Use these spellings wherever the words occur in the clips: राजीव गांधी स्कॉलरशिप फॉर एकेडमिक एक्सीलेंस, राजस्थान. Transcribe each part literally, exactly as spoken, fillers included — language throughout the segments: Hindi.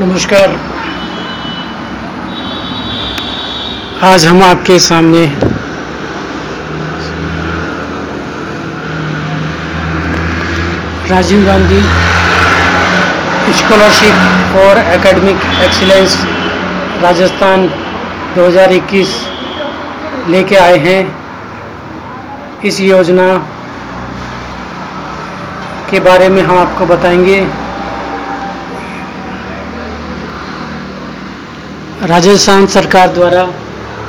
नमस्कार। आज हम आपके सामने राजीव गांधी स्कॉलरशिप फॉर एकेडमिक एक्सीलेंस राजस्थान दो हज़ार इक्कीस लेके आए हैं। इस योजना के बारे में हम आपको बताएंगे। राजस्थान सरकार द्वारा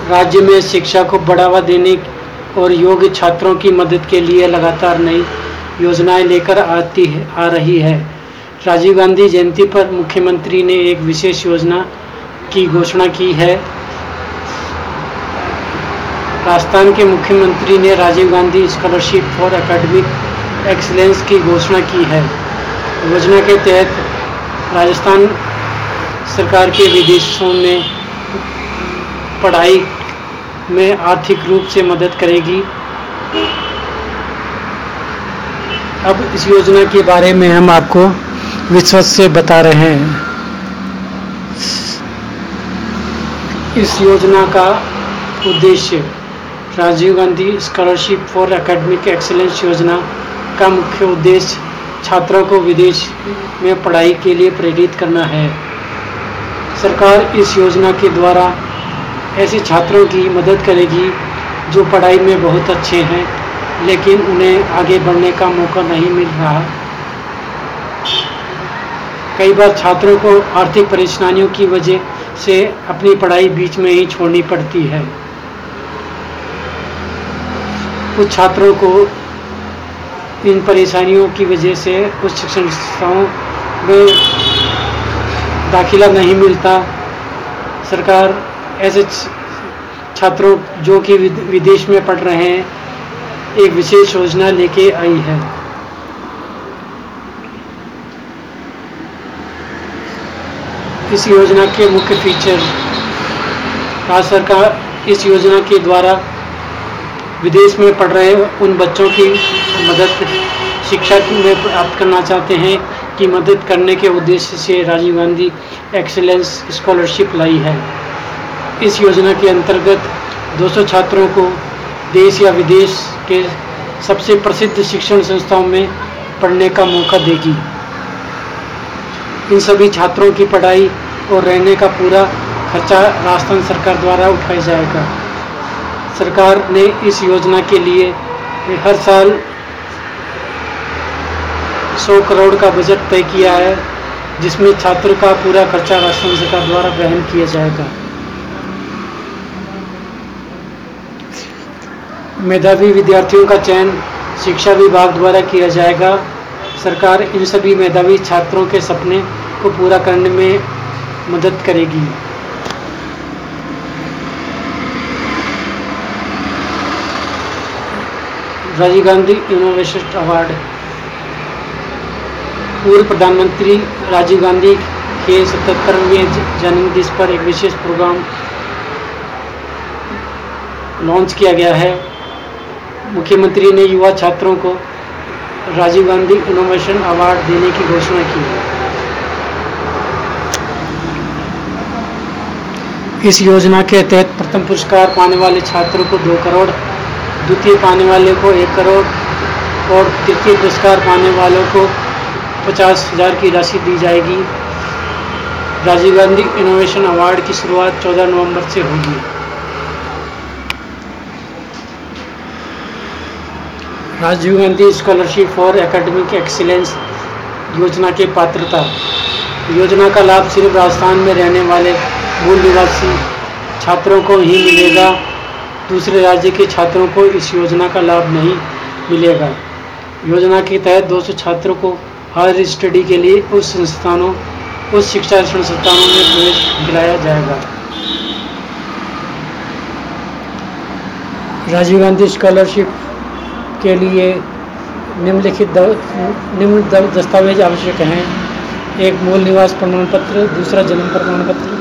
राज्य में शिक्षा को बढ़ावा देने और योग्य छात्रों की मदद के लिए लगातार नई योजनाएं लेकर आती है आ रही है। राजीव गांधी जयंती पर मुख्यमंत्री ने एक विशेष योजना की घोषणा की है। राजस्थान के मुख्यमंत्री ने राजीव गांधी स्कॉलरशिप फॉर एकेडमिक एक्सीलेंस की घोषणा की है। योजना के तहत राजस्थान सरकार के विदेशों में पढ़ाई में आर्थिक रूप से मदद करेगी। अब इस योजना के बारे में हम आपको विश्वास से बता रहे हैं। इस योजना का उद्देश्य राजीव गांधी स्कॉलरशिप फॉर एकेडमिक एक्सीलेंस योजना का मुख्य उद्देश्य छात्रों को विदेश में पढ़ाई के लिए प्रेरित करना है। सरकार इस योजना के द्वारा ऐसे छात्रों की मदद करेगी जो पढ़ाई में बहुत अच्छे हैं लेकिन उन्हें आगे बढ़ने का मौका नहीं मिल रहा। कई बार छात्रों को आर्थिक परेशानियों की वजह से अपनी पढ़ाई बीच में ही छोड़नी पड़ती है। कुछ छात्रों को इन परेशानियों की वजह से उच्च शिक्षण संस्थाओं में दाखिला नहीं मिलता। सरकार ऐसे छात्रों जो कि विदेश में पढ़ रहे हैं एक विशेष योजना लेके आई है। इस योजना के मुख्य फीचर राज्य सरकार इस योजना के द्वारा विदेश में पढ़ रहे उन बच्चों की मदद शिक्षा में प्राप्त करना चाहते हैं की मदद करने के उद्देश्य से राजीव गांधी एक्सीलेंस स्कॉलरशिप लाई है। इस योजना के अंतर्गत दो सौ छात्रों को देश या विदेश के सबसे प्रसिद्ध शिक्षण संस्थाओं में पढ़ने का मौका देगी। इन सभी छात्रों की पढ़ाई और रहने का पूरा खर्चा राजस्थान सरकार द्वारा उठाया जाएगा। सरकार ने इस योजना के लिए हर साल सौ करोड़ का बजट तय किया है, जिसमें छात्र का पूरा खर्चा राजस्थान सरकार द्वारा वहन किया जाएगा। मेधावी विद्यार्थियों का चयन शिक्षा विभाग द्वारा किया जाएगा। सरकार इन सभी मेधावी छात्रों के सपने को पूरा करने में मदद करेगी। राजीव गांधी इनोवेशन अवार्ड पूर्व प्रधानमंत्री राजीव गांधी के सतहत्तरवें जन्मदिन पर एक विशेष प्रोग्राम लॉन्च किया गया है। मुख्यमंत्री ने युवा छात्रों को राजीव गांधी इनोवेशन अवार्ड देने की घोषणा की। इस योजना के तहत प्रथम पुरस्कार पाने वाले छात्रों को दो करोड़, द्वितीय पाने वाले को एक करोड़ और तृतीय पुरस्कार पाने वालों को पचास हजार की राशि दी जाएगी। राजीव गांधी इनोवेशन अवार्ड की शुरुआत चौदह नवंबर से होगी। राजीव गांधी स्कॉलरशिप फॉर एकेडमिक एक्सीलेंस योजना के पात्रता। योजना का लाभ सिर्फ राजस्थान में रहने वाले मूल निवासी छात्रों को ही मिलेगा। दूसरे राज्य के छात्रों को इस योजना का लाभ नहीं मिलेगा। योजना के तहत दो सौ छात्रों को हायर स्टडी के लिए उस संस्थानों उस शिक्षा संस्थानों में प्रवेश दिलाया जाएगा। राजीव गांधी स्कॉलरशिप के लिए निम्नलिखित निम्न दस्तावेज आवश्यक हैं। एक मूल निवास प्रमाण पत्र, दूसरा जन्म प्रमाण पत्र,